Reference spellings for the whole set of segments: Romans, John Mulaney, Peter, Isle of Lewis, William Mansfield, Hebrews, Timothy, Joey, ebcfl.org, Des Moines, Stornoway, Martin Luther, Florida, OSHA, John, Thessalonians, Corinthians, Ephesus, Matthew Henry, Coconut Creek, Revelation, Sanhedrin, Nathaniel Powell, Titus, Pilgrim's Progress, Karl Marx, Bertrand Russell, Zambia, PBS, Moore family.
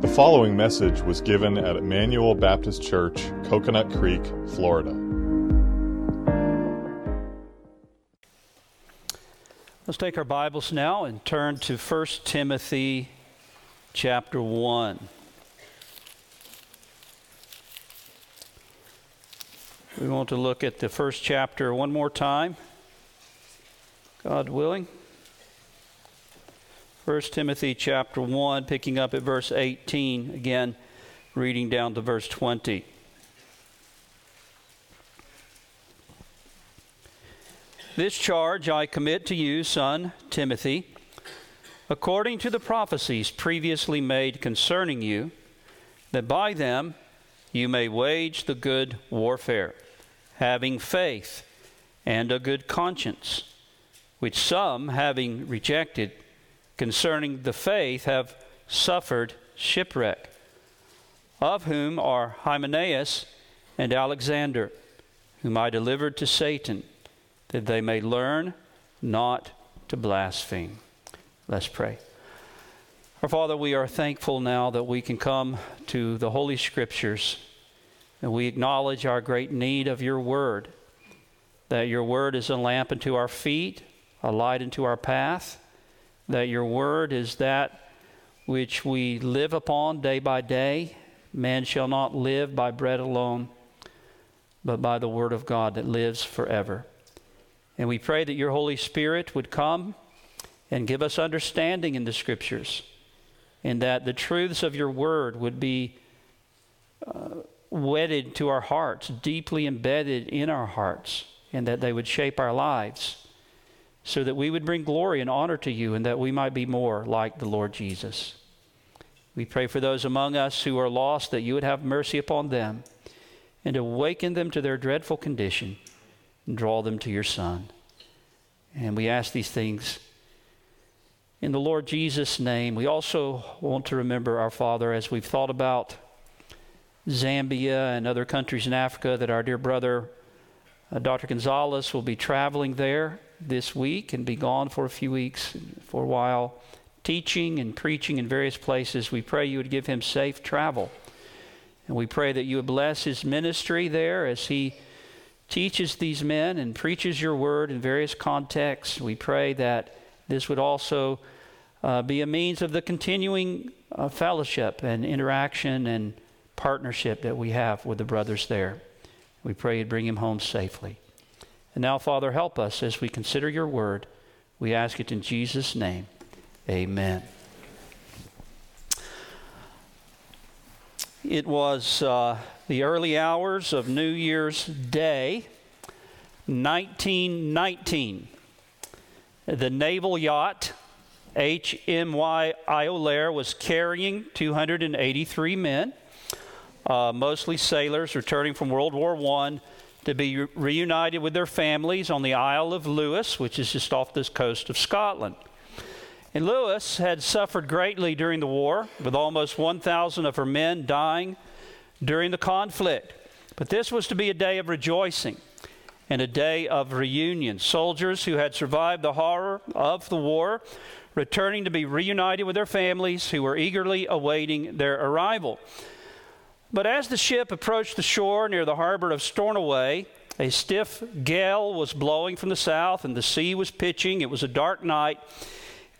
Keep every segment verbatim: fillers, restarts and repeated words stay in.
The following message was given at Emmanuel Baptist Church, Coconut Creek, Florida. Let's take our Bibles now and turn to First Timothy chapter one. We want to look at the first chapter one more time, God willing. First Timothy chapter one, picking up at verse eighteen, again, reading down to verse twenty. This charge I commit to you, son Timothy, according to the prophecies previously made concerning you, that by them you may wage the good warfare, having faith and a good conscience, which some, having rejected, concerning the faith have suffered shipwreck, of whom are Hymenaeus and Alexander, whom I delivered to Satan, that they may learn not to blaspheme. Let's pray. Our Father, we are thankful now that we can come to the Holy Scriptures, and we acknowledge our great need of your word, that your word is a lamp unto our feet, a light unto our path, that your word is that which we live upon day by day. Man shall not live by bread alone, but by the word of God that lives forever. And we pray that your Holy Spirit would come and give us understanding in the Scriptures, and that the truths of your word would be uh, wedded to our hearts, deeply embedded in our hearts, and that they would shape our lives, so that we would bring glory and honor to you, and that we might be more like the Lord Jesus. We pray for those among us who are lost, that you would have mercy upon them and awaken them to their dreadful condition and draw them to your Son. And we ask these things in the Lord Jesus' name. We also want to remember our Father as we've thought about Zambia and other countries in Africa, that our dear brother, uh, Doctor Gonzalez, will be traveling there this week and be gone for a few weeks, for a while, teaching and preaching in various places. We pray you would give him safe travel. And we pray that you would bless his ministry there as he teaches these men and preaches your word in various contexts. We pray that this would also uh, be a means of the continuing uh, fellowship and interaction and partnership that we have with the brothers there. We pray you'd bring him home safely. And now, Father, help us as we consider your word. We ask it in Jesus' name. Amen. It was uh, the early hours of New Year's Day, nineteen nineteen. The naval yacht H M Y Iolaire was carrying two hundred eighty-three men, uh, mostly sailors returning from World War One, to be re- reunited with their families on the Isle of Lewis, which is just off the coast of Scotland. And Lewis had suffered greatly during the war, with almost one thousand of her men dying during the conflict. But this was to be a day of rejoicing and a day of reunion. Soldiers who had survived the horror of the war returning to be reunited with their families, who were eagerly awaiting their arrival. But as the ship approached the shore near the harbor of Stornoway, a stiff gale was blowing from the south, and the sea was pitching. It was a dark night,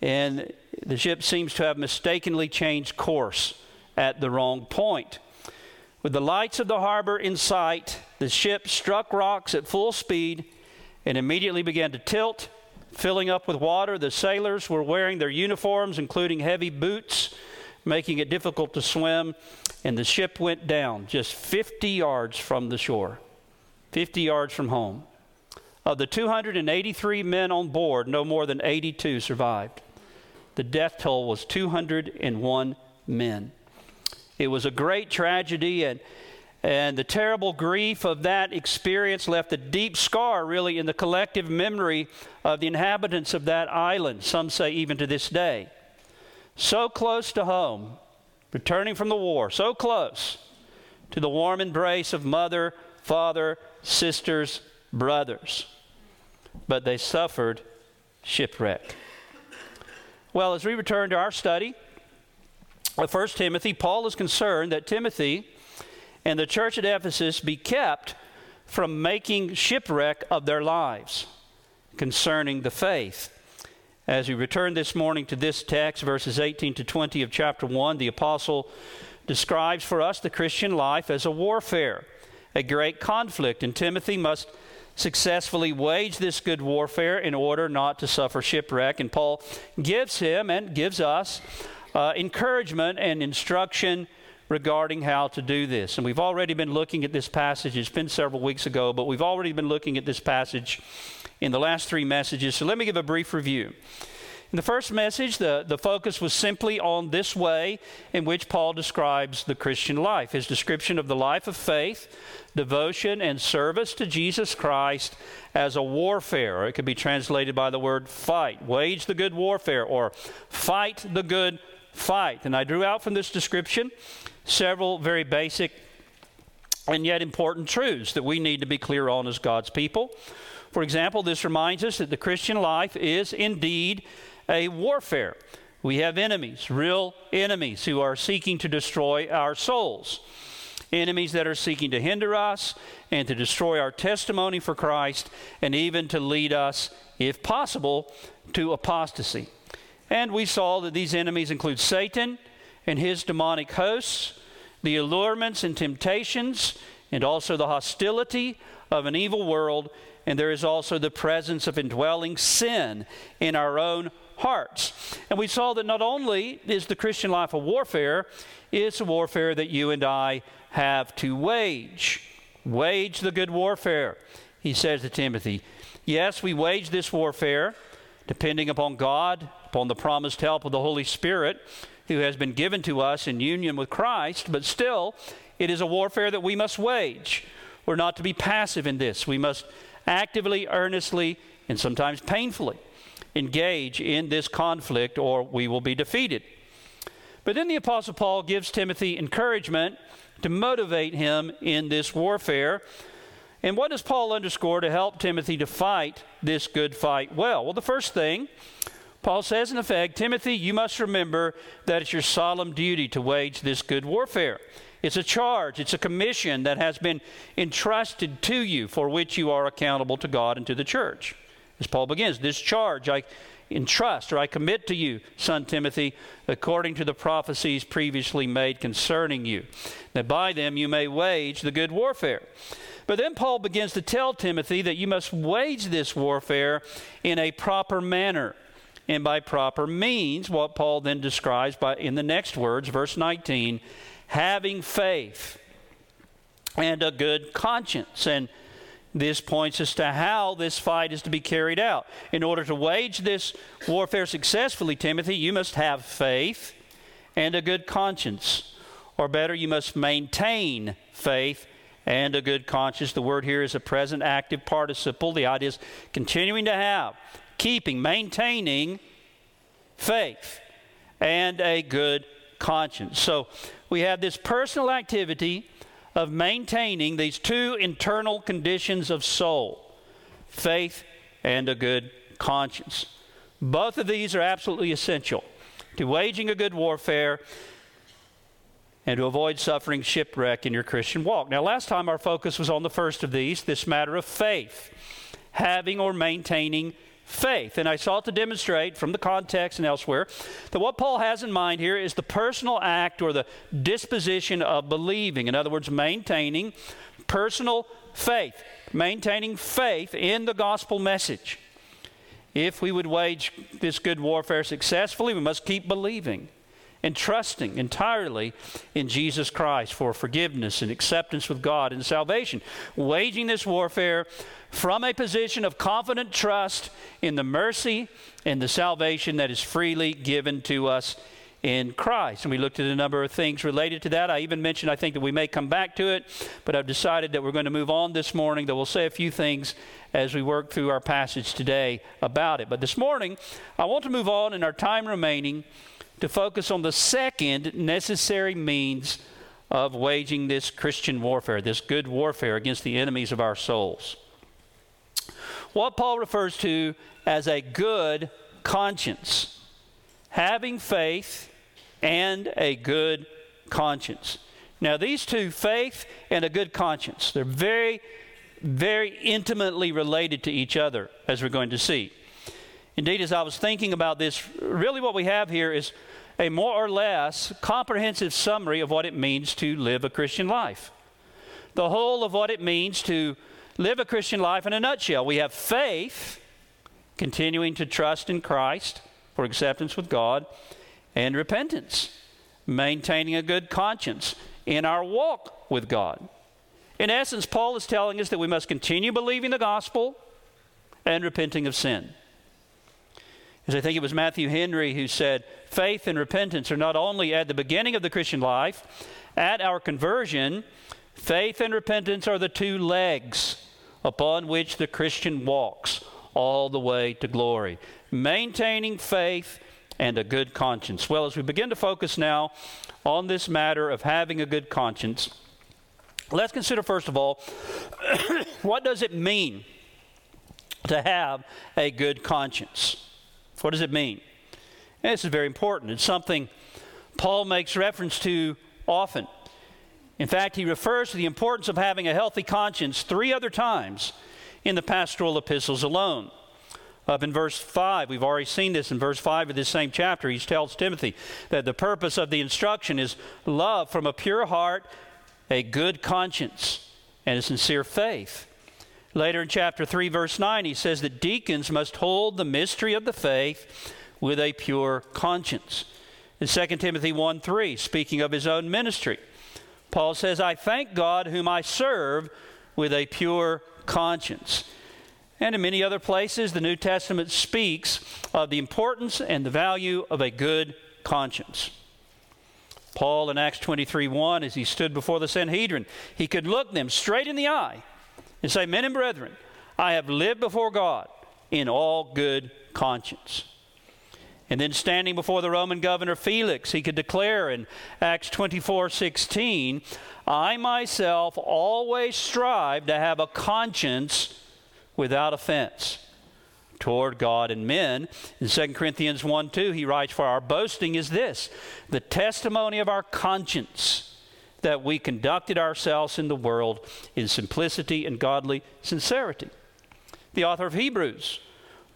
and the ship seems to have mistakenly changed course at the wrong point. With the lights of the harbor in sight, the ship struck rocks at full speed and immediately began to tilt, filling up with water. The sailors were wearing their uniforms, including heavy boots, making it difficult to swim, and the ship went down just fifty yards from the shore, fifty yards from home. Of the two hundred eighty-three men on board, no more than eighty-two survived. The death toll was two hundred one men. It was a great tragedy, and and the terrible grief of that experience left a deep scar, really, in the collective memory of the inhabitants of that island, some say even to this day. So close to home, returning from the war, so close to the warm embrace of mother, father, sisters, brothers. But they suffered shipwreck. Well, as we return to our study First Timothy, Paul is concerned that Timothy and the church at Ephesus be kept from making shipwreck of their lives concerning the faith. As we return this morning to this text, verses eighteen to twenty of chapter one, the apostle describes for us the Christian life as a warfare, a great conflict, and Timothy must successfully wage this good warfare in order not to suffer shipwreck. And Paul gives him and gives us uh, encouragement and instruction regarding how to do this. And we've already been looking at this passage. It's been several weeks ago, but we've already been looking at this passage in the last three messages. So let me give a brief review. In the first message, the, the focus was simply on this way in which Paul describes the Christian life, his description of the life of faith, devotion, and service to Jesus Christ as a warfare. It could be translated by the word fight, wage the good warfare, or fight the good fight. And I drew out from this description several very basic and yet important truths that we need to be clear on as God's people. For example, this reminds us that the Christian life is indeed a warfare. We have enemies, real enemies, who are seeking to destroy our souls. Enemies that are seeking to hinder us and to destroy our testimony for Christ and even to lead us, if possible, to apostasy. And we saw that these enemies include Satan and his demonic hosts, the allurements and temptations, and also the hostility of an evil world. And there is also the presence of indwelling sin in our own hearts. And we saw that not only is the Christian life a warfare, it's a warfare that you and I have to wage. Wage the good warfare, he says to Timothy. Yes, we wage this warfare depending upon God, upon the promised help of the Holy Spirit who has been given to us in union with Christ, but still it is a warfare that we must wage. We're not to be passive in this. We must actively, earnestly, and sometimes painfully engage in this conflict, or we will be defeated. But then the Apostle Paul gives Timothy encouragement to motivate him in this warfare. And what does Paul underscore to help Timothy to fight this good fight well? Well, the first thing, Paul says in effect, Timothy, you must remember that it's your solemn duty to wage this good warfare. It's a charge, it's a commission that has been entrusted to you for which you are accountable to God and to the church. As Paul begins, this charge I entrust or I commit to you, son Timothy, according to the prophecies previously made concerning you, that by them you may wage the good warfare. But then Paul begins to tell Timothy that you must wage this warfare in a proper manner. And by proper means, what Paul then describes by in the next words, verse nineteen, having faith and a good conscience. And this points us to how this fight is to be carried out. In order to wage this warfare successfully, Timothy, you must have faith and a good conscience. Or better, you must maintain faith and a good conscience. The word here is a present active participle. The idea is continuing to have, keeping, maintaining faith and a good conscience. So we have this personal activity of maintaining these two internal conditions of soul, faith and a good conscience. Both of these are absolutely essential to waging a good warfare and to avoid suffering shipwreck in your Christian walk. Now, last time our focus was on the first of these, this matter of faith, having or maintaining faith. And I sought to demonstrate from the context and elsewhere that what Paul has in mind here is the personal act or the disposition of believing. In other words, maintaining personal faith, maintaining faith in the gospel message. If we would wage this good warfare successfully, we must keep believing and trusting entirely in Jesus Christ for forgiveness and acceptance with God and salvation, waging this warfare from a position of confident trust in the mercy and the salvation that is freely given to us in Christ. And we looked at a number of things related to that. I even mentioned, I think, that we may come back to it, but I've decided that we're going to move on this morning, that we'll say a few things as we work through our passage today about it. But this morning, I want to move on in our time remaining to focus on the second necessary means of waging this Christian warfare, this good warfare against the enemies of our souls. What Paul refers to as a good conscience, having faith and a good conscience. Now, these two, faith and a good conscience, they're very, very intimately related to each other, as we're going to see. Indeed, as I was thinking about this, really what we have here is a more or less comprehensive summary of what it means to live a Christian life. The whole of what it means to live a Christian life in a nutshell. We have faith, continuing to trust in Christ for acceptance with God, and repentance, maintaining a good conscience in our walk with God. In essence, Paul is telling us that we must continue believing the gospel and repenting of sin. As I think it was Matthew Henry who said, faith and repentance are not only at the beginning of the Christian life, at our conversion, faith and repentance are the two legs upon which the Christian walks all the way to glory. Maintaining faith and a good conscience. Well, as we begin to focus now on this matter of having a good conscience, let's consider first of all, what does it mean to have a good conscience? What does it mean? And this is very important. It's something Paul makes reference to often. In fact, he refers to the importance of having a healthy conscience three other times in the pastoral epistles alone. Up in verse five, we've already seen this in verse five of this same chapter. He tells Timothy that the purpose of the instruction is love from a pure heart, a good conscience, and a sincere faith. Later in chapter three, verse nine, he says that deacons must hold the mystery of the faith with a pure conscience. In Second Timothy one three, speaking of his own ministry, Paul says, I thank God whom I serve with a pure conscience. And in many other places, the New Testament speaks of the importance and the value of a good conscience. Paul in Acts twenty-three one, as he stood before the Sanhedrin, he could look them straight in the eye and say, men and brethren, I have lived before God in all good conscience. And then standing before the Roman governor Felix, he could declare in Acts twenty-four sixteen, I myself always strive to have a conscience without offense toward God and men. In Second Corinthians one two, he writes, for our boasting is this, the testimony of our conscience, that we conducted ourselves in the world in simplicity and godly sincerity. The author of Hebrews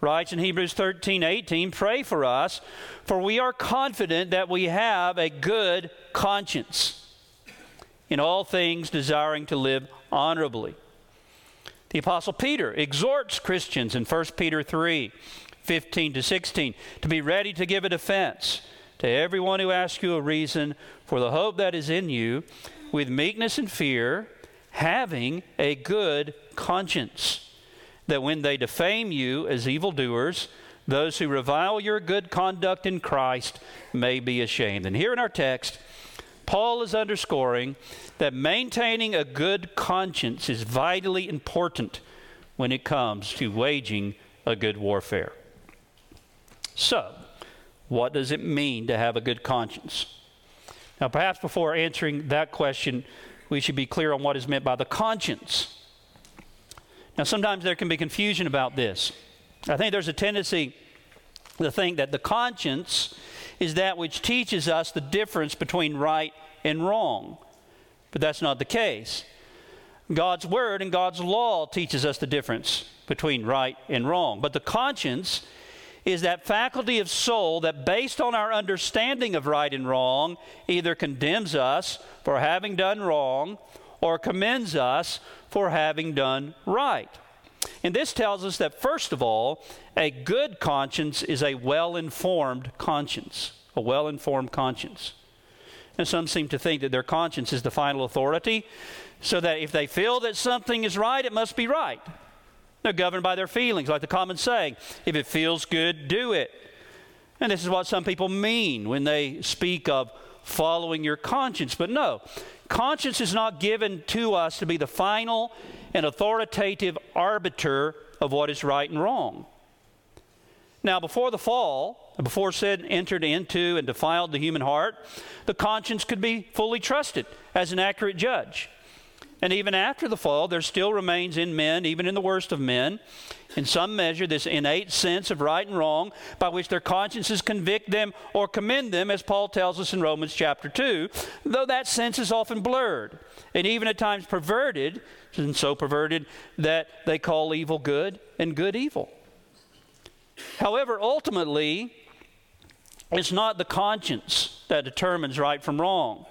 writes in Hebrews thirteen eighteen, pray for us, for we are confident that we have a good conscience, in all things desiring to live honorably. The Apostle Peter exhorts Christians in First Peter three fifteen to sixteen, to be ready to give a defense to everyone who asks you a reason for the hope that is in you, with meekness and fear, having a good conscience, that when they defame you as evildoers, those who revile your good conduct in Christ may be ashamed. And here in our text, Paul is underscoring that maintaining a good conscience is vitally important when it comes to waging a good warfare. So, what does it mean to have a good conscience? Now, perhaps before answering that question, we should be clear on what is meant by the conscience. Now, sometimes there can be confusion about this. I think there's a tendency to think that the conscience is that which teaches us the difference between right and wrong. But that's not the case. God's Word and God's law teaches us the difference between right and wrong. But the conscience is that faculty of soul that, based on our understanding of right and wrong, either condemns us for having done wrong or commends us for having done right. And this tells us that, first of all, a good conscience is a well-informed conscience, a well-informed conscience. And some seem to think that their conscience is the final authority, so that if they feel that something is right, it must be right. They're governed by their feelings, like the common saying, if it feels good, do it. And this is what some people mean when they speak of following your conscience. But no, conscience is not given to us to be the final and authoritative arbiter of what is right and wrong. Now, before the fall, before sin entered into and defiled the human heart, the conscience could be fully trusted as an accurate judge. And even after the fall, there still remains in men, even in the worst of men, in some measure, this innate sense of right and wrong by which their consciences convict them or commend them, as Paul tells us in Romans chapter two, though that sense is often blurred and even at times perverted, and so perverted that they call evil good and good evil. However, ultimately, it's not the conscience that determines right from wrong.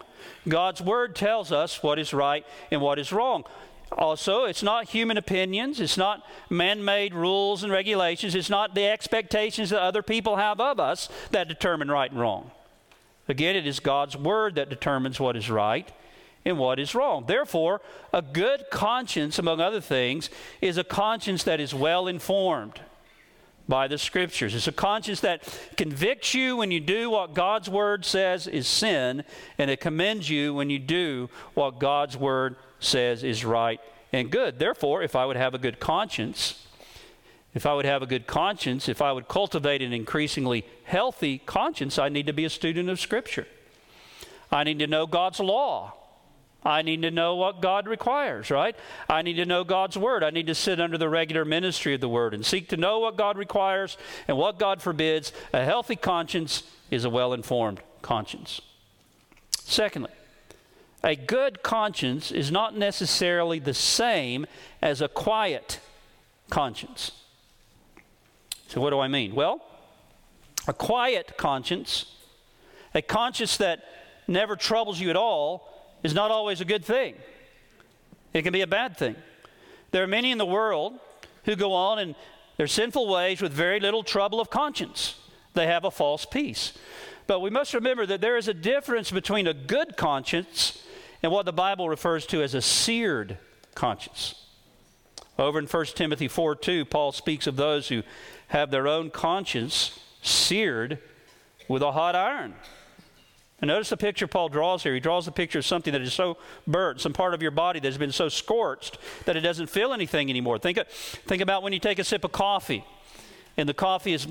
God's Word tells us what is right and what is wrong. Also, it's not human opinions. It's not man-made rules and regulations. It's not the expectations that other people have of us that determine right and wrong. Again, it is God's Word that determines what is right and what is wrong. Therefore, a good conscience, among other things, is a conscience that is well informed by the Scriptures. It's a conscience that convicts you when you do what God's Word says is sin, and it commends you when you do what God's Word says is right and good. Therefore, if I would have a good conscience, if I would have a good conscience, if I would cultivate an increasingly healthy conscience, I need to be a student of Scripture. I need to know God's law. I need to know what God requires, right? I need to know God's Word. I need to sit under the regular ministry of the Word and seek to know what God requires and what God forbids. A healthy conscience is a well-informed conscience. Secondly, a good conscience is not necessarily the same as a quiet conscience. So what do I mean? Well, a quiet conscience, a conscience that never troubles you at all, is not always a good thing. It can be a bad thing. There are many in the world who go on in their sinful ways with very little trouble of conscience. They have a false peace. But we must remember that there is a difference between a good conscience and what the Bible refers to as a seared conscience. Over in First Timothy four two, Paul speaks of those who have their own conscience seared with a hot iron. And notice the picture Paul draws here. He draws the picture of something that is so burnt, some part of your body that has been so scorched that it doesn't feel anything anymore. Think, think about when you take a sip of coffee, and the coffee is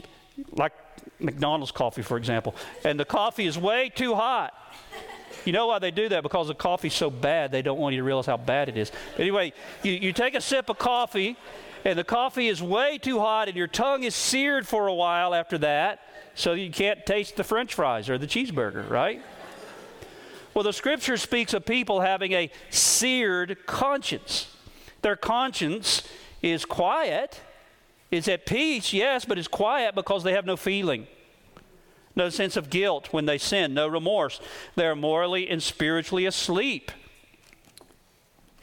like McDonald's coffee, for example, and the coffee is way too hot. You know why they do that? Because the coffee's so bad, they don't want you to realize how bad it is. But anyway, you, you take a sip of coffee, and the coffee is way too hot, and your tongue is seared for a while after that, so you can't taste the French fries or the cheeseburger, right? Well, the Scripture speaks of people having a seared conscience. Their conscience is quiet. It's at peace, yes, but it's quiet because they have no feeling, no sense of guilt when they sin, no remorse. They are morally and spiritually asleep.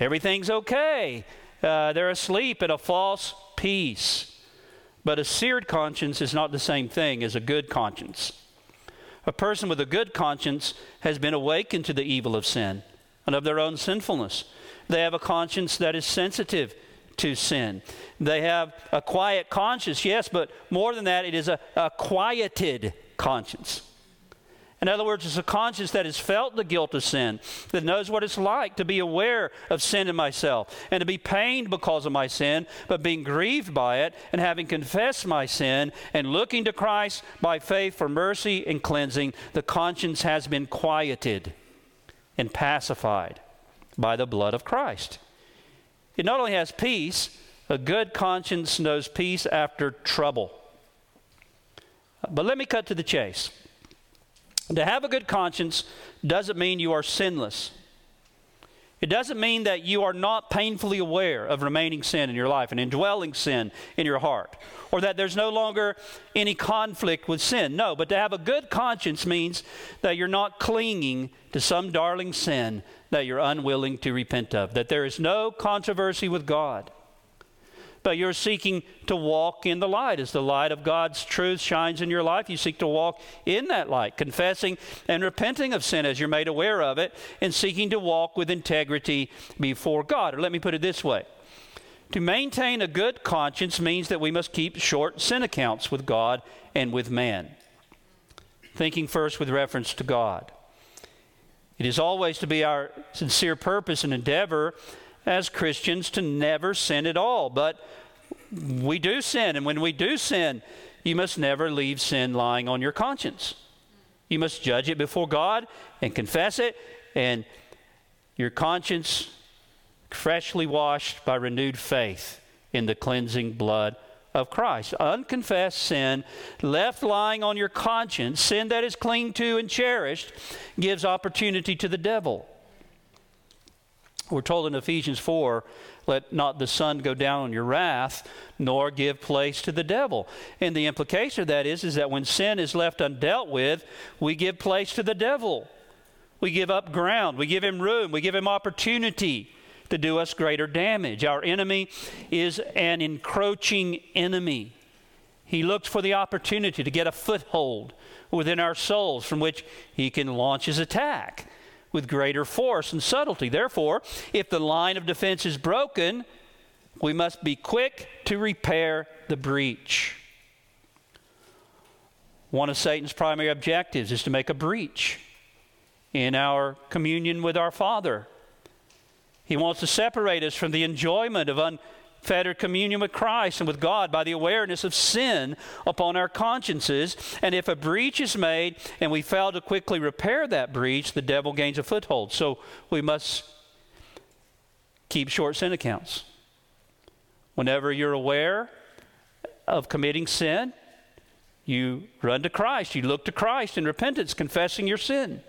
Everything's okay. Uh, they're asleep in a false peace. But a seared conscience is not the same thing as a good conscience. A person with a good conscience has been awakened to the evil of sin and of their own sinfulness. They have a conscience that is sensitive to sin. They have a quiet conscience, yes, but more than that, it is a, a quieted conscience. In other words, it's a conscience that has felt the guilt of sin, that knows what it's like to be aware of sin in myself and to be pained because of my sin, but being grieved by it and having confessed my sin and looking to Christ by faith for mercy and cleansing. The conscience has been quieted and pacified by the blood of Christ. It not only has peace, a good conscience knows peace after trouble. But let me cut to the chase. To have a good conscience doesn't mean you are sinless. It doesn't mean that you are not painfully aware of remaining sin in your life and indwelling sin in your heart, or that there's no longer any conflict with sin. No, but to have a good conscience means that you're not clinging to some darling sin that you're unwilling to repent of, that there is no controversy with God. But you're seeking to walk in the light. As the light of God's truth shines in your life, you seek to walk in that light, confessing and repenting of sin as you're made aware of it, and seeking to walk with integrity before God. Or let me put it this way. To maintain a good conscience means that we must keep short sin accounts with God and with man. Thinking first with reference to God. It is always to be our sincere purpose and endeavor as Christians to never sin at all, but we do sin, and when we do sin, you must never leave sin lying on your conscience. You must judge it before God and confess it, and your conscience freshly washed by renewed faith in the cleansing blood of Christ. Unconfessed sin, left lying on your conscience, sin that is clinged to and cherished, gives opportunity to the devil. We're told in Ephesians four, let not the sun go down on your wrath, nor give place to the devil. And the implication of that is, is that when sin is left undealt with, we give place to the devil. We give up ground. We give him room. We give him opportunity to do us greater damage. Our enemy is an encroaching enemy. He looks for the opportunity to get a foothold within our souls from which he can launch his attack with greater force and subtlety. Therefore, if the line of defense is broken, we must be quick to repair the breach. One of Satan's primary objectives is to make a breach in our communion with our Father. He wants to separate us from the enjoyment of unfettered communion with Christ and with God by the awareness of sin upon our consciences. And if a breach is made and we fail to quickly repair that breach, the devil gains a foothold. So we must keep short sin accounts. Whenever you're aware of committing sin, you run to Christ. You look to Christ in repentance, confessing your sin.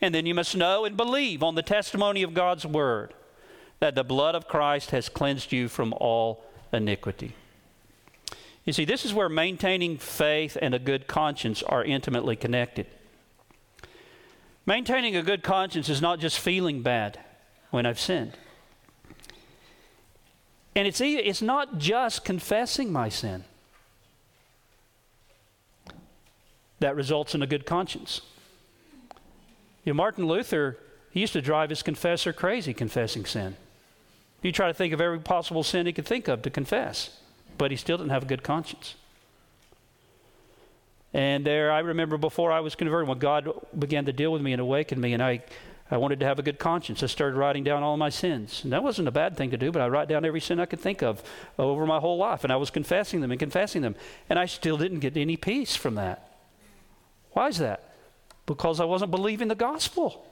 And then you must know and believe on the testimony of God's word that the blood of Christ has cleansed you from all iniquity. You see, this is where maintaining faith and a good conscience are intimately connected. Maintaining a good conscience is not just feeling bad when I've sinned. And it's, it's not just confessing my sin that results in a good conscience. You know, Martin Luther, he used to drive his confessor crazy confessing sin. He tried to think of every possible sin he could think of to confess, but he still didn't have a good conscience. And there, I remember before I was converted, when God began to deal with me and awaken me, and I, I wanted to have a good conscience, I started writing down all my sins. And that wasn't a bad thing to do, but I write down every sin I could think of over my whole life, and I was confessing them and confessing them, and I still didn't get any peace from that. Why is that? Because I wasn't believing the gospel.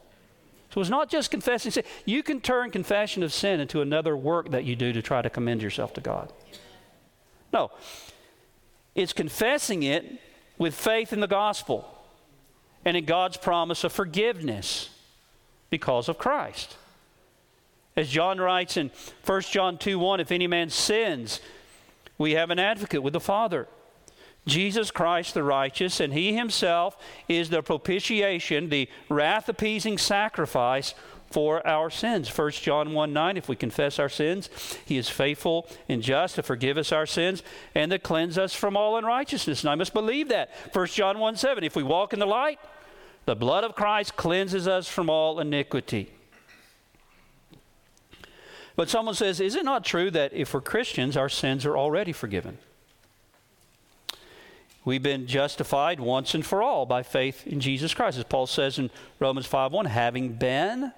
So it's not just confessing sin. You can turn confession of sin into another work that you do to try to commend yourself to God. No. It's confessing it with faith in the gospel and in God's promise of forgiveness because of Christ. As John writes in First John two one, if any man sins, we have an advocate with the Father, Jesus Christ the righteous, and he himself is the propitiation, the wrath-appeasing sacrifice for our sins. First John one nine, if we confess our sins, he is faithful and just to forgive us our sins and to cleanse us from all unrighteousness. And I must believe that. First John one seven, if we walk in the light, the blood of Christ cleanses us from all iniquity. But someone says, is it not true that if we're Christians, our sins are already forgiven? We've been justified once and for all by faith in Jesus Christ. As Paul says in Romans five one, having been,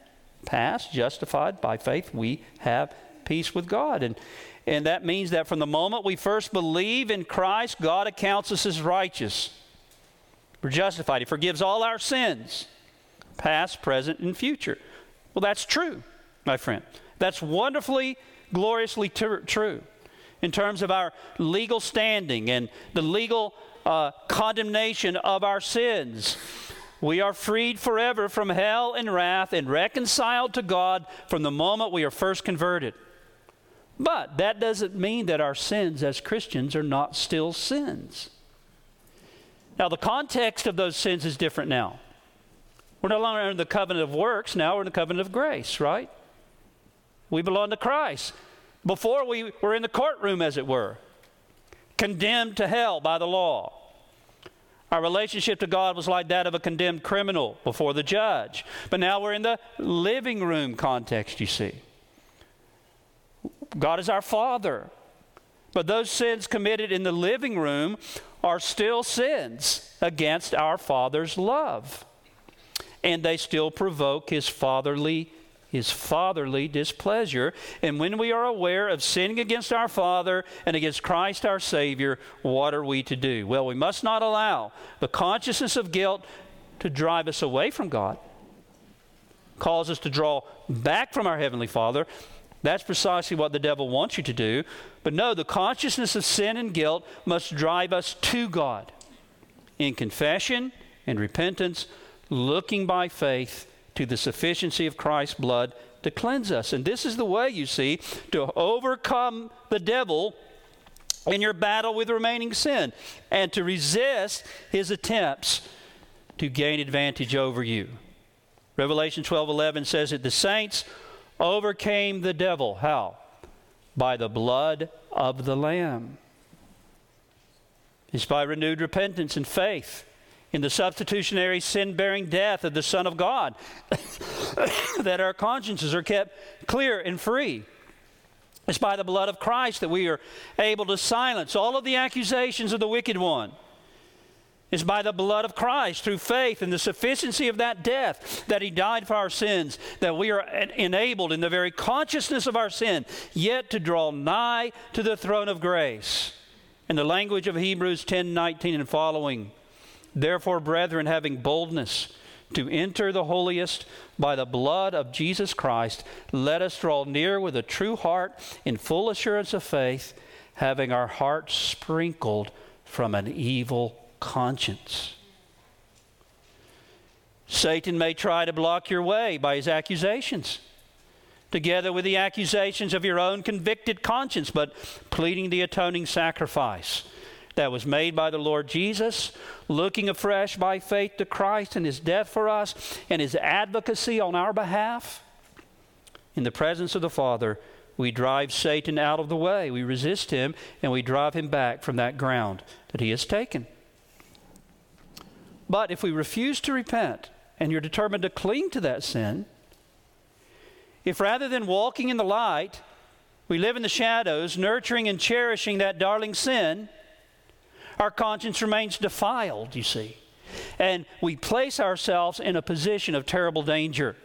past, justified by faith, we have peace with God. And, and that means that from the moment we first believe in Christ, God accounts us as righteous. We're justified. He forgives all our sins, past, present, and future. Well, that's true, my friend. That's wonderfully, gloriously ter- true in terms of our legal standing and the legal Uh, condemnation of our sins. We are freed forever from hell and wrath and reconciled to God from the moment we are first converted. But that doesn't mean that our sins as Christians are not still sins. Now, the context of those sins is different now. We're no longer under the covenant of works. Now we're in the covenant of grace, right? We belong to Christ. Before we were in the courtroom, as it were, condemned to hell by the law. Our relationship to God was like that of a condemned criminal before the judge. But now we're in the living room context, you see. God is our Father. But those sins committed in the living room are still sins against our Father's love. And they still provoke His fatherly, His fatherly displeasure. And when we are aware of sinning against our Father and against Christ our Savior, what are we to do? Well, we must not allow the consciousness of guilt to drive us away from God, cause us to draw back from our Heavenly Father, That's precisely what the devil wants you to do. But no, the consciousness of sin and guilt must drive us to God in confession and repentance, looking by faith to the sufficiency of Christ's blood to cleanse us. And this is the way, you see, to overcome the devil in your battle with remaining sin and to resist his attempts to gain advantage over you. Revelation twelve eleven says that the saints overcame the devil. How? By the blood of the Lamb. It's by renewed repentance and faith in the substitutionary sin-bearing death of the Son of God that our consciences are kept clear and free. It's by the blood of Christ that we are able to silence all of the accusations of the wicked one. It's by the blood of Christ, through faith in the sufficiency of that death, that He died for our sins, that we are enabled in the very consciousness of our sin, yet to draw nigh to the throne of grace. In the language of Hebrews ten nineteen and following, therefore, brethren, having boldness to enter the holiest by the blood of Jesus Christ, let us draw near with a true heart in full assurance of faith, having our hearts sprinkled from an evil conscience. Satan may try to block your way by his accusations, together with the accusations of your own convicted conscience, but pleading the atoning sacrifice that was made by the Lord Jesus, looking afresh by faith to Christ and His death for us and His advocacy on our behalf, in the presence of the Father, we drive Satan out of the way. We resist him, and we drive him back from that ground that he has taken. But if we refuse to repent, and you're determined to cling to that sin, if rather than walking in the light, we live in the shadows, nurturing and cherishing that darling sin, our conscience remains defiled, you see, and we place ourselves in a position of terrible danger,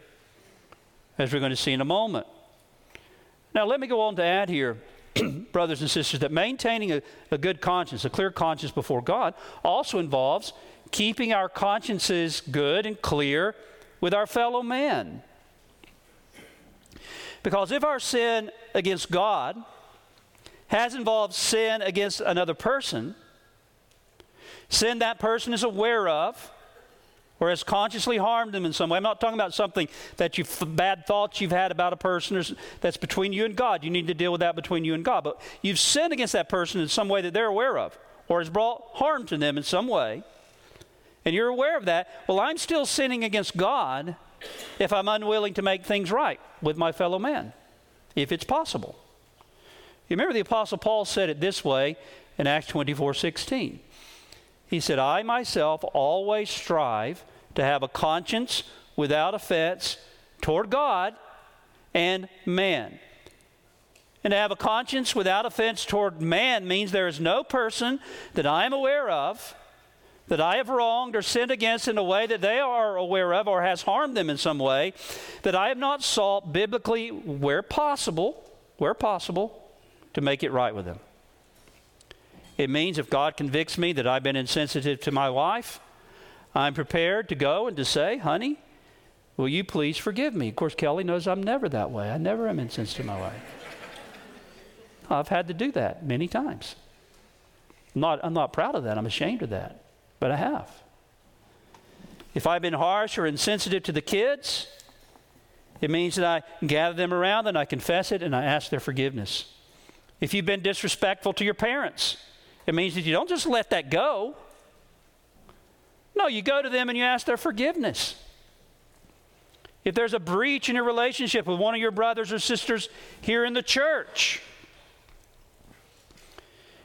as we're going to see in a moment. Now, let me go on to add here, brothers and sisters, that maintaining a, a good conscience, a clear conscience before God, also involves keeping our consciences good and clear with our fellow man. Because if our sin against God has involved sin against another person, sin that person is aware of, or has consciously harmed them in some way. I'm not talking about something that you bad thoughts you've had about a person or, that's between you and God. You need to deal with that between you and God. But you've sinned against that person in some way that they're aware of, or has brought harm to them in some way, and you're aware of that. Well, I'm still sinning against God if I'm unwilling to make things right with my fellow man, if it's possible. You remember the Apostle Paul said it this way in Acts twenty-four sixteen. He said, I myself always strive to have a conscience without offense toward God and man. And to have a conscience without offense toward man means there is no person that I am aware of that I have wronged or sinned against in a way that they are aware of or has harmed them in some way, that I have not sought biblically where possible, where possible, to make it right with them. It means if God convicts me that I've been insensitive to my wife, I'm prepared to go and to say, honey, will you please forgive me? Of course, Kelly knows I'm never that way. I never am insensitive to my wife. I've had to do that many times. I'm not, I'm not proud of that. I'm ashamed of that. But I have. If I've been harsh or insensitive to the kids, it means that I gather them around and I confess it and I ask their forgiveness. If you've been disrespectful to your parents, it means that you don't just let that go. No, you go to them and you ask their forgiveness. If there's a breach in your relationship with one of your brothers or sisters here in the church,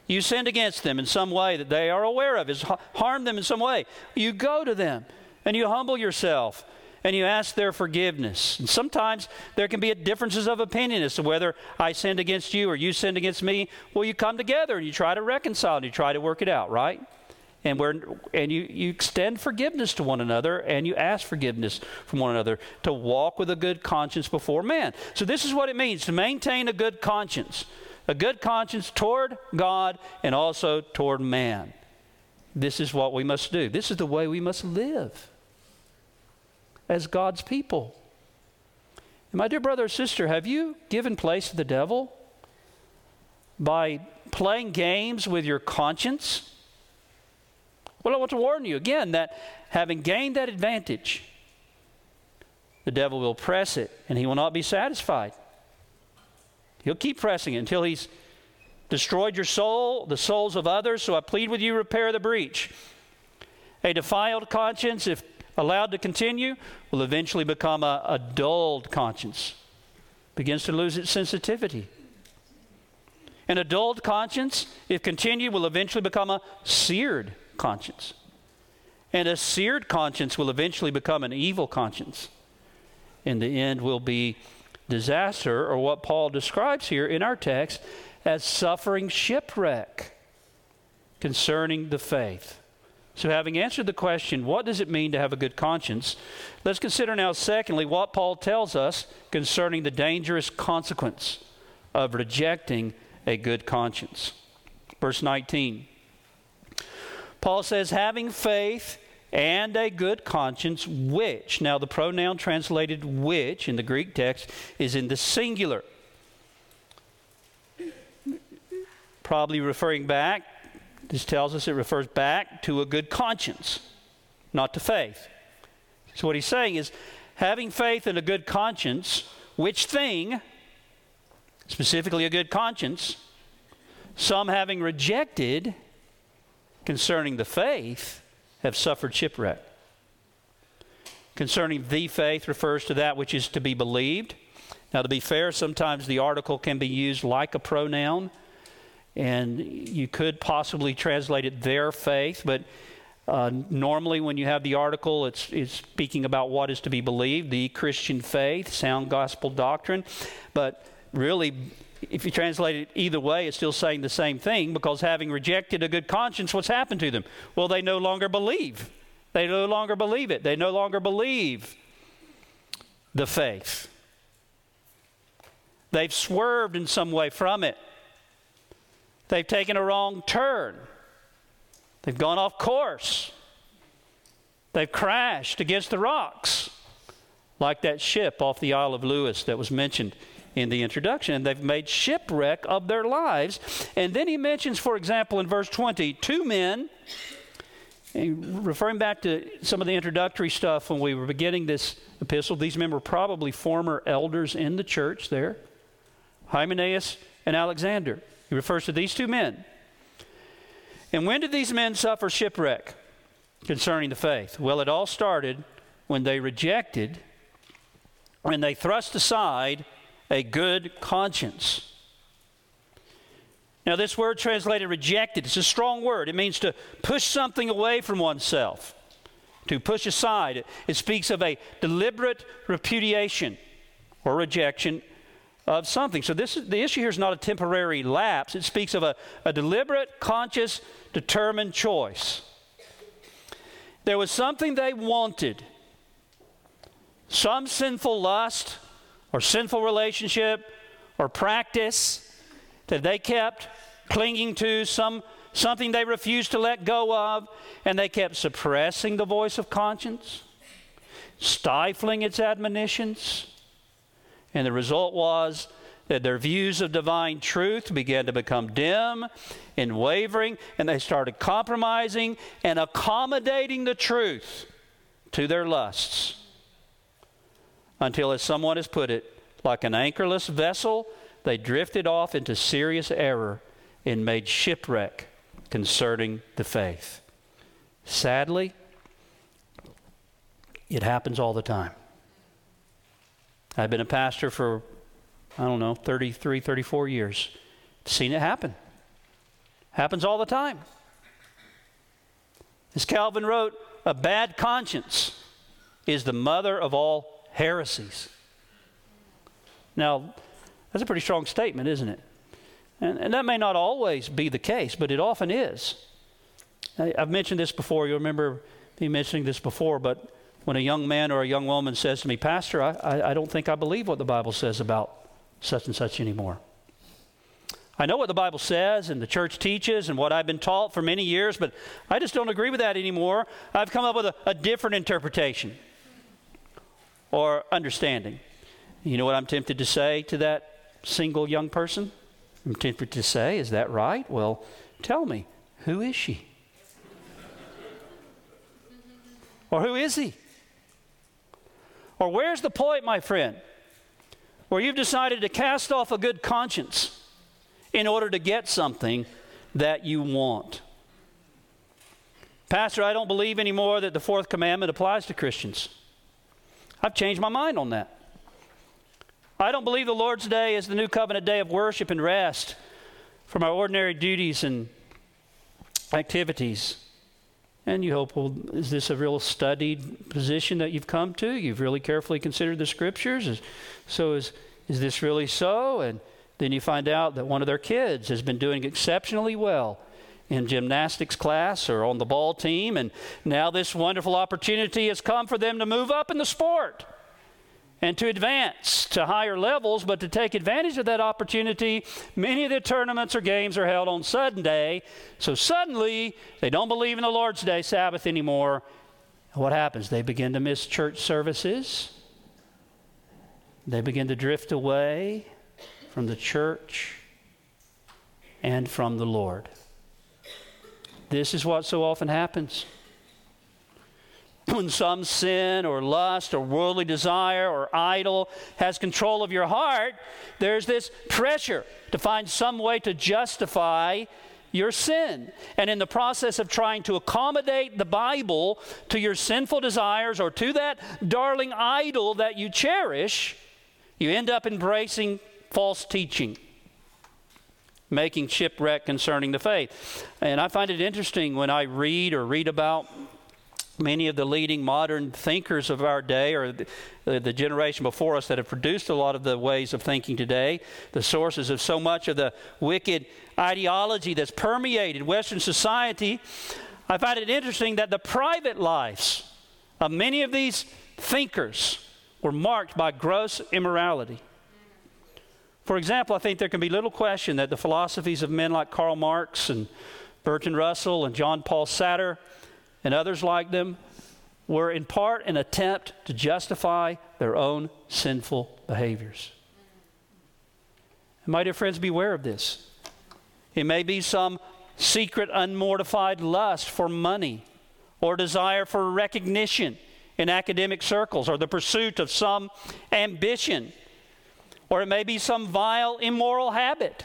you sinned against them in some way that they are aware of, has harmed them in some way, you go to them and you humble yourself and you ask their forgiveness. And sometimes there can be differences of opinion as to whether I sinned against you or you sinned against me. Well, you come together and you try to reconcile and you try to work it out, right? And we're, and you, you extend forgiveness to one another and you ask forgiveness from one another to walk with a good conscience before man. So this is what it means to maintain a good conscience. A good conscience toward God and also toward man. This is what we must do. This is the way we must live as God's people. And my dear brother or sister, have you given place to the devil by playing games with your conscience? Well, I want to warn you again that having gained that advantage, the devil will press it and he will not be satisfied. He'll keep pressing it until he's destroyed your soul, the souls of others. So I plead with you, repair the breach. A defiled conscience, if allowed to continue, will eventually become a, a dulled conscience. Begins to lose its sensitivity. An dulled conscience, if continued, will eventually become a seared conscience. And a seared conscience will eventually become an evil conscience. In the end will be disaster, or what Paul describes here in our text as suffering shipwreck concerning the faith. So having answered the question, what does it mean to have a good conscience? Let's consider now, secondly, what Paul tells us concerning the dangerous consequence of rejecting a good conscience. Verse nineteen, Paul says, having faith and a good conscience, which, now the pronoun translated which in the Greek text is in the singular, probably referring back. This tells us it refers back to a good conscience, not to faith. So what he's saying is, having faith and a good conscience, which thing, specifically a good conscience, some having rejected concerning the faith have suffered shipwreck. Concerning the faith refers to that which is to be believed. Now, to be fair, sometimes the article can be used like a pronoun, and you could possibly translate it their faith, but uh, normally when you have the article, it's, it's speaking about what is to be believed, the Christian faith, sound gospel doctrine. But really, if you translate it either way, it's still saying the same thing, because having rejected a good conscience, what's happened to them? Well, they no longer believe. They no longer believe it. They no longer believe the faith. They've swerved in some way from it. They've taken a wrong turn. They've gone off course. They've crashed against the rocks, like that ship off the Isle of Lewis that was mentioned in the introduction. And they've made shipwreck of their lives. And then he mentions, for example, in verse twenty, two men, and referring back to some of the introductory stuff when we were beginning this epistle, these men were probably former elders in the church there, Hymenaeus and Alexander. He refers to these two men. And when did these men suffer shipwreck concerning the faith? Well, it all started when they rejected, when they thrust aside a good conscience. Now, this word translated rejected, it's a strong word. It means to push something away from oneself, to push aside. It, it speaks of a deliberate repudiation or rejection of something. So this is, the issue here is not a temporary lapse. It speaks of a, a deliberate, conscious, determined choice. There was something they wanted, some sinful lust or sinful relationship or practice that they kept clinging to, some something they refused to let go of, and they kept suppressing the voice of conscience, stifling its admonitions. And the result was that their views of divine truth began to become dim and wavering, and they started compromising and accommodating the truth to their lusts until, as someone has put it, like an anchorless vessel, they drifted off into serious error and made shipwreck concerning the faith. Sadly, it happens all the time. I've been a pastor for, I don't know, thirty-three, thirty-four years. Seen it happen. Happens all the time. As Calvin wrote, a bad conscience is the mother of all heresies. Now, that's a pretty strong statement, isn't it? And, and that may not always be the case, but it often is. I, I've mentioned this before. You'll remember me mentioning this before, but when a young man or a young woman says to me, Pastor, I, I, I don't think I believe what the Bible says about such and such anymore. I know what the Bible says and the church teaches and what I've been taught for many years, but I just don't agree with that anymore. I've come up with a, a different interpretation or understanding. You know what I'm tempted to say to that single young person? I'm tempted to say, is that right? Well, tell me, who is she? Or who is he? Or where's the point, my friend, where you've decided to cast off a good conscience in order to get something that you want? Pastor, I don't believe anymore that the fourth commandment applies to Christians. I've changed my mind on that. I don't believe the Lord's Day is the new covenant day of worship and rest from our ordinary duties and activities. And you hope, well, is this a real studied position that you've come to? You've really carefully considered the Scriptures? Is, so is, is this really so? And then you find out that one of their kids has been doing exceptionally well in gymnastics class or on the ball team, and now this wonderful opportunity has come for them to move up in the sport and to advance to higher levels. But to take advantage of that opportunity, many of the tournaments or games are held on Sunday, so suddenly they don't believe in the Lord's Day Sabbath anymore. And what happens? They begin to miss church services. They begin to drift away from the church and from the Lord. This is what so often happens. When some sin or lust or worldly desire or idol has control of your heart, there's this pressure to find some way to justify your sin. And in the process of trying to accommodate the Bible to your sinful desires or to that darling idol that you cherish, you end up embracing false teaching, making shipwreck concerning the faith. And I find it interesting when I read or read about many of the leading modern thinkers of our day, or the, the generation before us that have produced a lot of the ways of thinking today, the sources of so much of the wicked ideology that's permeated Western society. I find it interesting that the private lives of many of these thinkers were marked by gross immorality. For example, I think there can be little question that the philosophies of men like Karl Marx and Bertrand Russell and Jean-Paul Sartre and others like them were in part an attempt to justify their own sinful behaviors. And my dear friends, beware of this. It may be some secret, unmortified lust for money or desire for recognition in academic circles or the pursuit of some ambition. Or it may be some vile, immoral habit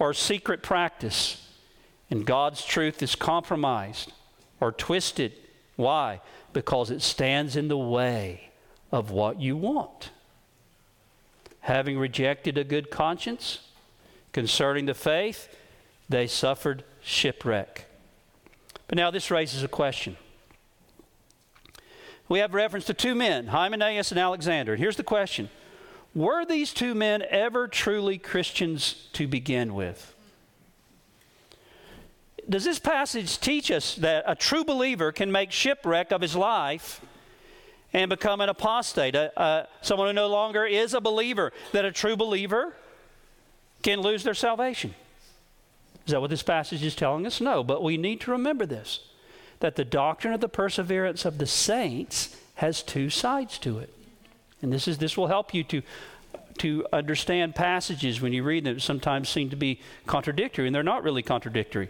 or secret practice, and God's truth is compromised or twisted. Why? Because it stands in the way of what you want. Having rejected a good conscience concerning the faith, they suffered shipwreck. But now this raises a question. We have reference to two men, Hymenaeus and Alexander. Here's the question. Were these two men ever truly Christians to begin with? Does this passage teach us that a true believer can make shipwreck of his life and become an apostate, a, a, someone who no longer is a believer, that a true believer can lose their salvation? Is that what this passage is telling us? No, but we need to remember this, that the doctrine of the perseverance of the saints has two sides to it. And this is this will help you to, to understand passages when you read them that sometimes seem to be contradictory, and they're not really contradictory.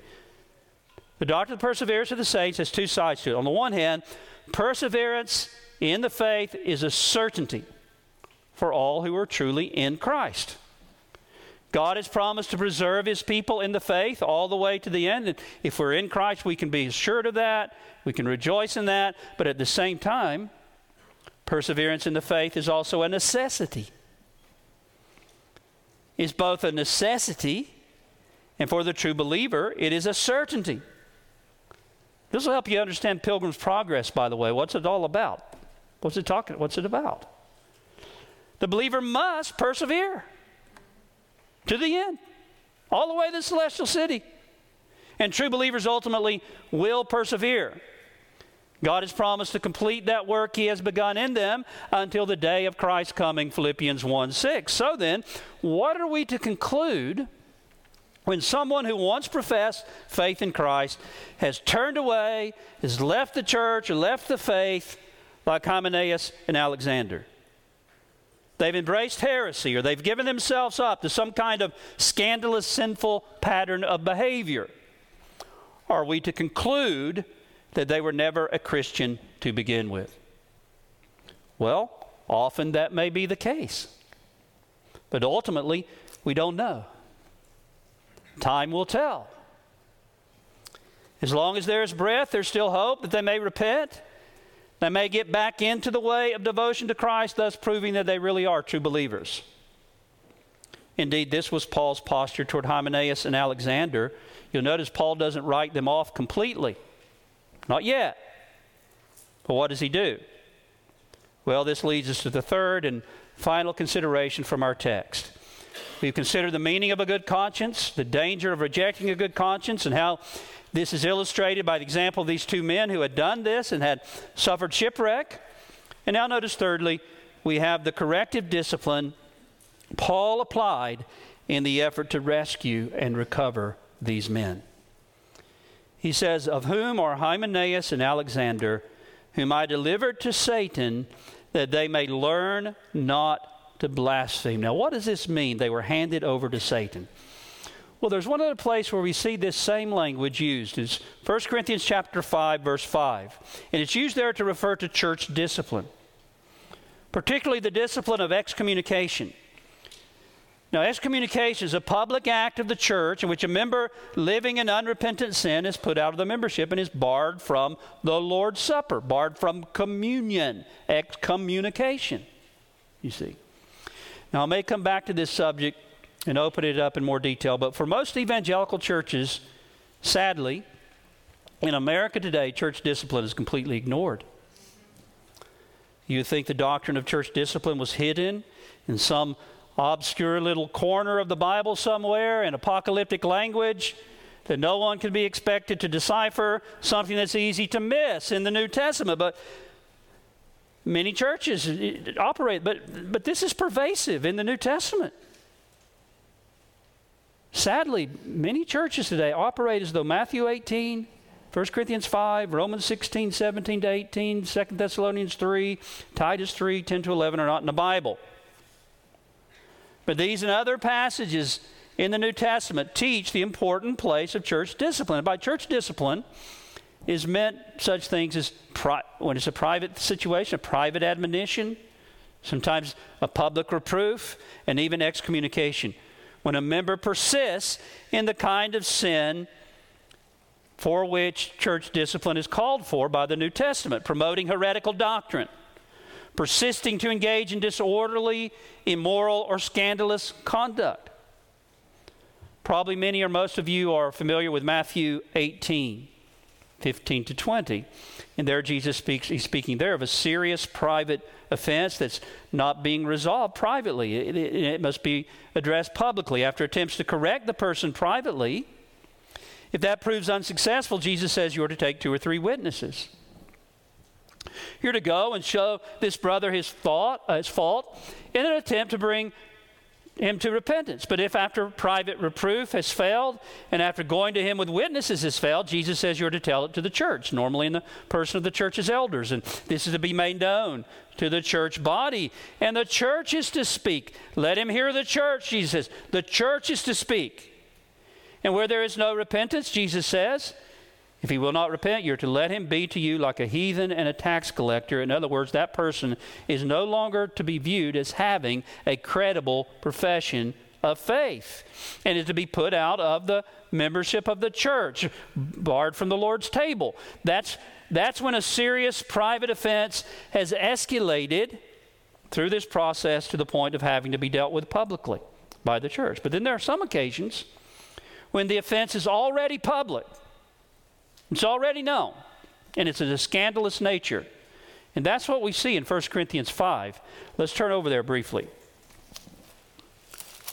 The doctrine of the perseverance of the saints has two sides to it. On the one hand, perseverance in the faith is a certainty for all who are truly in Christ. God has promised to preserve His people in the faith all the way to the end. And if we're in Christ, we can be assured of that. We can rejoice in that. But at the same time, perseverance in the faith is also a necessity. It's both a necessity, and for the true believer, it is a certainty. This will help you understand Pilgrim's Progress, by the way. What's it all about? What's it talking? What's it about? The believer must persevere to the end, all the way to the celestial city. And true believers ultimately will persevere. God has promised to complete that work He has begun in them until the day of Christ's coming, Philippians one six. So then, what are we to conclude when someone who once professed faith in Christ has turned away, has left the church or left the faith like Hymenaeus and Alexander? They've embraced heresy, or they've given themselves up to some kind of scandalous, sinful pattern of behavior. Are we to conclude that they were never a Christian to begin with? Well, often that may be the case. But ultimately, we don't know. Time will tell. As long as there is breath, there's still hope that they may repent. They may get back into the way of devotion to Christ, thus proving that they really are true believers. Indeed, this was Paul's posture toward Hymenaeus and Alexander. You'll notice Paul doesn't write them off completely. Not yet. But what does he do? Well, this leads us to the third and final consideration from our text. We've considered the meaning of a good conscience, the danger of rejecting a good conscience, and how this is illustrated by the example of these two men who had done this and had suffered shipwreck. And now notice thirdly, we have the corrective discipline Paul applied in the effort to rescue and recover these men. He says, of whom are Hymenaeus and Alexander, whom I delivered to Satan, that they may learn not to blaspheme. Now, what does this mean? They were handed over to Satan. Well, there's one other place where we see this same language used. It's First Corinthians chapter five, verse five. And it's used there to refer to church discipline, particularly the discipline of excommunication. Now, excommunication is a public act of the church in which a member living in unrepentant sin is put out of the membership and is barred from the Lord's Supper, barred from communion, excommunication, you see. Now, I may come back to this subject and open it up in more detail. But for most evangelical churches, sadly, in America today, church discipline is completely ignored. You think the doctrine of church discipline was hidden in some obscure little corner of the Bible somewhere in apocalyptic language that no one can be expected to decipher, something that's easy to miss in the New Testament. But many churches operate, but, but this is pervasive in the New Testament. Sadly, many churches today operate as though Matthew eighteen, First Corinthians five, Romans sixteen, seventeen to eighteen, Second Thessalonians three, Titus three, ten to eleven are not in the Bible. But these and other passages in the New Testament teach the important place of church discipline. And by church discipline is meant such things as, pri- when it's a private situation, a private admonition, sometimes a public reproof, and even excommunication. When a member persists in the kind of sin for which church discipline is called for by the New Testament, promoting heretical doctrine, persisting to engage in disorderly, immoral, or scandalous conduct. Probably many or most of you are familiar with Matthew eighteen, fifteen to twenty. And there Jesus speaks, he's speaking there of a serious private offense that's not being resolved privately. It, it, it must be addressed publicly. After attempts to correct the person privately, if that proves unsuccessful, Jesus says you are to take two or three witnesses. You're to go and show this brother his, thought, uh, his fault in an attempt to bring him to repentance. But if after private reproof has failed, and after going to him with witnesses has failed, Jesus says you're to tell it to the church, normally in the person of the church's elders. And this is to be made known to the church body. And the church is to speak. Let him hear the church, Jesus says. The church is to speak. And where there is no repentance, Jesus says, if he will not repent, you're to let him be to you like a heathen and a tax collector. In other words, that person is no longer to be viewed as having a credible profession of faith and is to be put out of the membership of the church, barred from the Lord's table. That's, that's when a serious private offense has escalated through this process to the point of having to be dealt with publicly by the church. But then there are some occasions when the offense is already public. It's already known, and it's of a scandalous nature. And that's what we see in First Corinthians five. Let's turn over there briefly.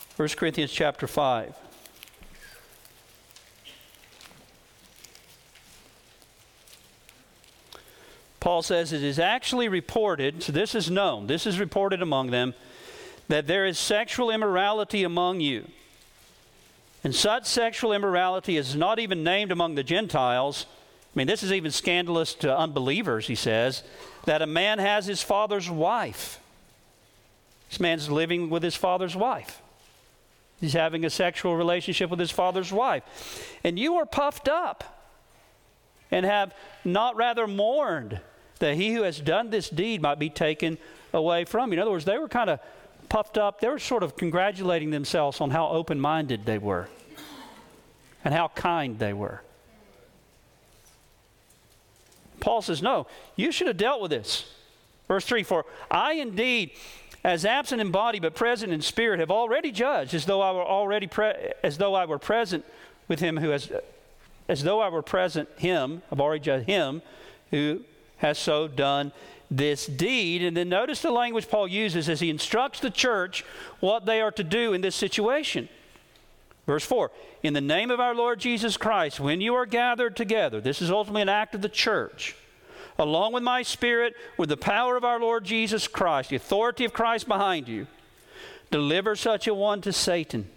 First Corinthians chapter five. Paul says, it is actually reported, so this is known, this is reported among them, that there is sexual immorality among you. And such sexual immorality is not even named among the Gentiles. I mean, this is even scandalous to unbelievers, he says, that a man has his father's wife. This man's living with his father's wife. He's having a sexual relationship with his father's wife. And you are puffed up and have not rather mourned that he who has done this deed might be taken away from you. In other words, they were kind of puffed up. They were sort of congratulating themselves on how open-minded they were and how kind they were. Paul says, no, you should have dealt with this. Verse three, for I indeed, as absent in body but present in spirit, have already judged, as though I were already pre- as though I were present with him who has, as though I were present him. I've already judged him who has so done this deed. And then notice the language Paul uses as he instructs the church what they are to do in this situation. Verse four, in the name of our Lord Jesus Christ, when you are gathered together, this is ultimately an act of the church, along with my spirit, with the power of our Lord Jesus Christ, the authority of Christ behind you, deliver such a one to Satan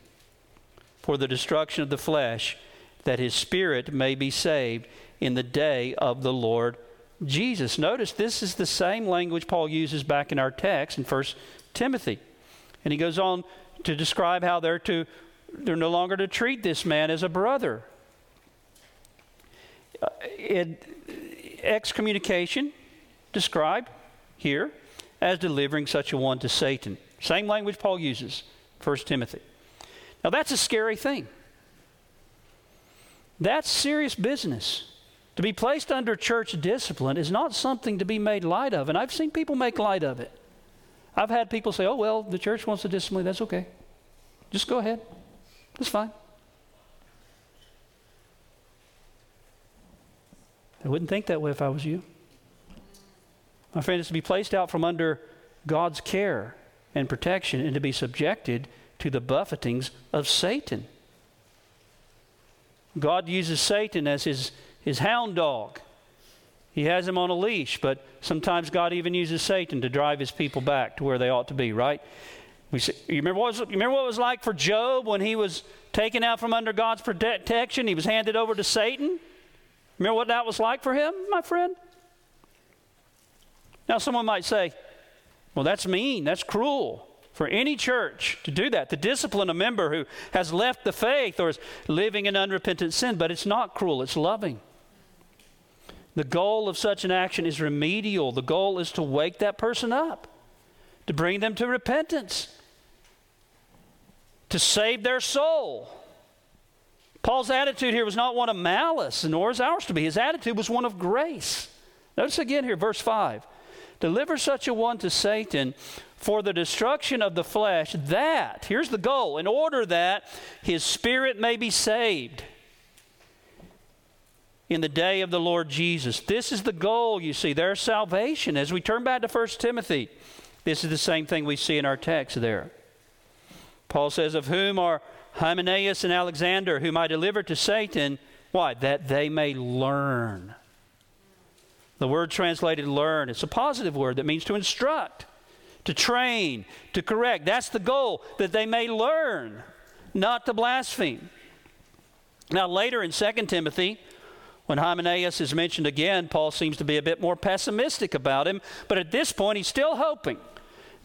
for the destruction of the flesh, that his spirit may be saved in the day of the Lord Jesus. Notice this is the same language Paul uses back in our text in First Timothy. And he goes on to describe how they're to They're no longer to treat this man as a brother. Uh, it, excommunication described here as delivering such a one to Satan. Same language Paul uses, First Timothy. Now that's a scary thing. That's serious business. To be placed under church discipline is not something to be made light of. And I've seen people make light of it. I've had people say, oh, well, the church wants to discipline, that's okay. Just go ahead. It's fine. I wouldn't think that way if I was you. My friend, it's to be placed out from under God's care and protection and to be subjected to the buffetings of Satan. God uses Satan as his, his hound dog. He has him on a leash, but sometimes God even uses Satan to drive his people back to where they ought to be, right? We see, you, remember what was, you remember what it was like for Job when he was taken out from under God's protection? He was handed over to Satan. Remember what that was like for him, my friend? Now someone might say, well, that's mean, that's cruel for any church to do that, to discipline a member who has left the faith or is living in unrepentant sin. But it's not cruel, it's loving. The goal of such an action is remedial. The goal is to wake that person up, to bring them to repentance, to save their soul. Paul's attitude here was not one of malice, nor is ours to be. His attitude was one of grace. Notice again here, verse five. Deliver such a one to Satan for the destruction of the flesh, that, here's the goal, in order that his spirit may be saved in the day of the Lord Jesus. This is the goal, you see, their salvation. As we turn back to First Timothy, this is the same thing we see in our text there. Paul says, of whom are Hymenaeus and Alexander, whom I delivered to Satan. Why? That they may learn. The word translated learn, it's a positive word that means to instruct, to train, to correct. That's the goal, that they may learn, not to blaspheme. Now later in Second Timothy, when Hymenaeus is mentioned again, Paul seems to be a bit more pessimistic about him. But at this point, he's still hoping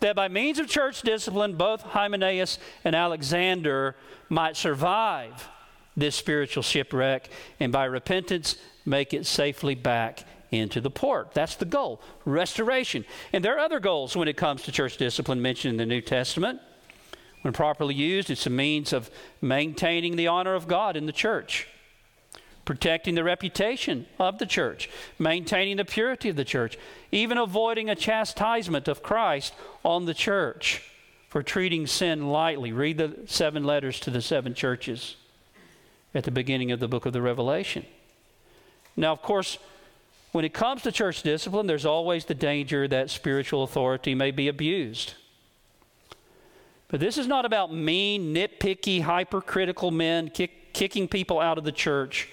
that by means of church discipline, both Hymenaeus and Alexander might survive this spiritual shipwreck and by repentance make it safely back into the port. That's the goal, restoration. And there are other goals when it comes to church discipline mentioned in the New Testament. When properly used, it's a means of maintaining the honor of God in the church, protecting the reputation of the church, maintaining the purity of the church, even avoiding a chastisement of Christ on the church for treating sin lightly. Read the seven letters to the seven churches at the beginning of the book of the Revelation. Now, of course, when it comes to church discipline, there's always the danger that spiritual authority may be abused. But this is not about mean, nitpicky, hypercritical men kick, kicking people out of the church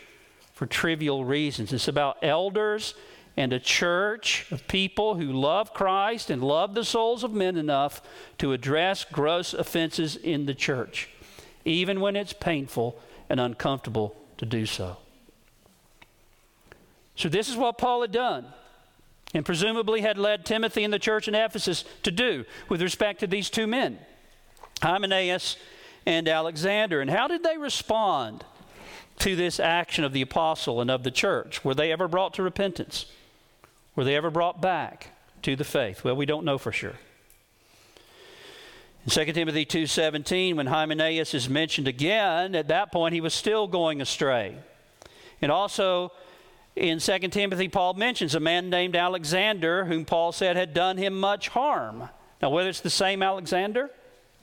for trivial reasons. It's about elders and a church of people who love Christ and love the souls of men enough to address gross offenses in the church, even when it's painful and uncomfortable to do so. So this is what Paul had done. and presumably had led Timothy and the church in Ephesus to do with respect to these two men, Hymenaeus and Alexander. And how did they respond to this action of the apostle and of the church? Were they ever brought to repentance? Were they ever brought back to the faith? Well, we don't know for sure. In Second Timothy two seventeen, when Hymenaeus is mentioned again, at that point he was still going astray. And also in Second Timothy, Paul mentions a man named Alexander, whom Paul said had done him much harm. Now, whether it's the same Alexander,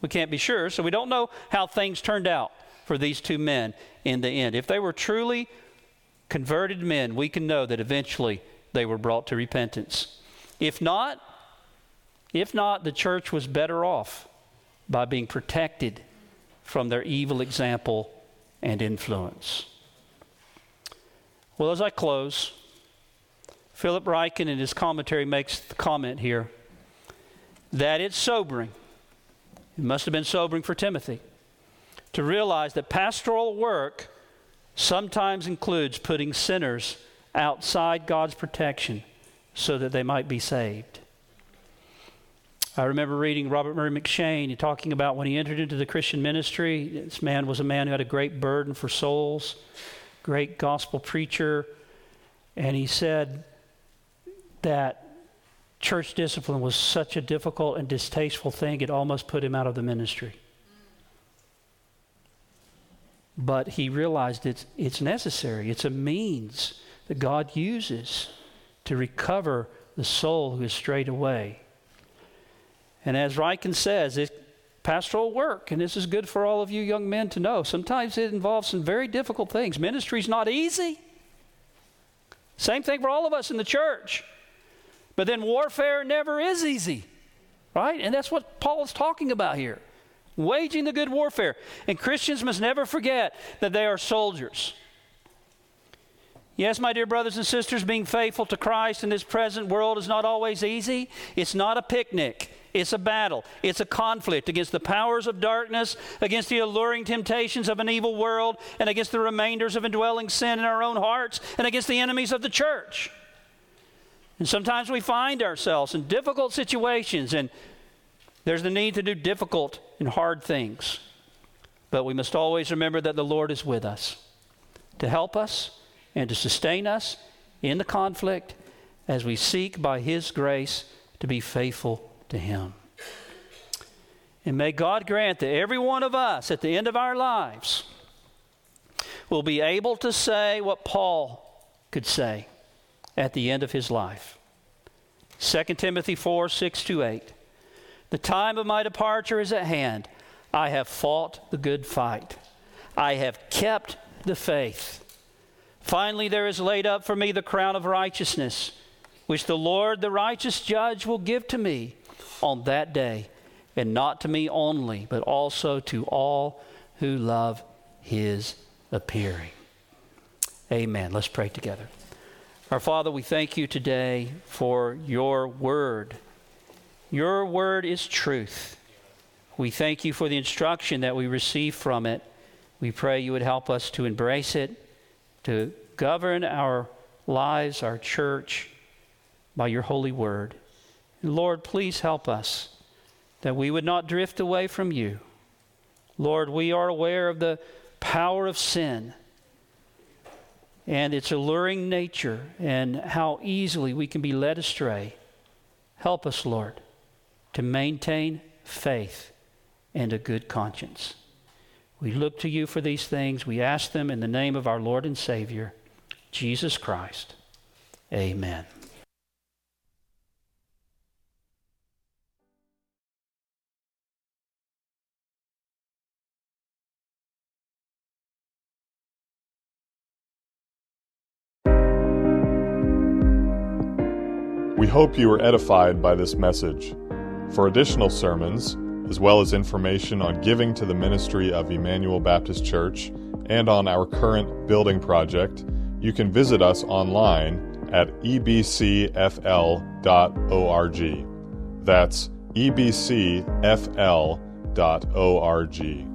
we can't be sure. So we don't know how things turned out for these two men in the end. If they were truly converted men, we can know that eventually they were brought to repentance. If not, if not, the church was better off by being protected from their evil example and influence. Well, as I close, Philip Ryken in his commentary makes the comment here that it's sobering. It must have been sobering for Timothy to realize that pastoral work sometimes includes putting sinners outside God's protection so that they might be saved. I remember reading Robert Murray McChyne talking about when he entered into the Christian ministry, this man was a man who had a great burden for souls, great gospel preacher, and he said that church discipline was such a difficult and distasteful thing, it almost put him out of the ministry. But he realized it's, it's necessary. It's a means that God uses to recover the soul who has strayed away. And as Ryken says, it's pastoral work, and this is good for all of you young men to know. Sometimes it involves some very difficult things. Ministry's not easy. Same thing for all of us in the church. But then warfare never is easy, right? And that's what Paul's talking about here. Waging the good warfare. And Christians must never forget that they are soldiers. Yes, my dear brothers and sisters, being faithful to Christ in this present world is not always easy. It's not a picnic. It's a battle. It's a conflict against the powers of darkness, against the alluring temptations of an evil world, and against the remainders of indwelling sin in our own hearts, and against the enemies of the church. And sometimes we find ourselves in difficult situations, and there's the need to do difficult and hard things. But we must always remember that the Lord is with us to help us and to sustain us in the conflict as we seek by His grace to be faithful to Him. And may God grant that every one of us at the end of our lives will be able to say what Paul could say at the end of his life. Second Timothy four, six to eight. The time of my departure is at hand. I have fought the good fight. I have kept the faith. Finally, there is laid up for me the crown of righteousness, which the Lord, the righteous judge, will give to me on that day, and not to me only, but also to all who love His appearing. Amen. Let's pray together. Our Father, we thank You today for Your word. Your word is truth. We thank You for the instruction that we receive from it. We pray You would help us to embrace it, to govern our lives, our church, by Your holy word. And Lord, please help us that we would not drift away from You. Lord, we are aware of the power of sin and its alluring nature and how easily we can be led astray. Help us, Lord, to maintain faith and a good conscience. We look to You for these things. We ask them in the name of our Lord and Savior, Jesus Christ. Amen. We hope you were edified by this message. For additional sermons, as well as information on giving to the ministry of Emmanuel Baptist Church and on our current building project, you can visit us online at e b c f l dot org. That's e b c f l dot org.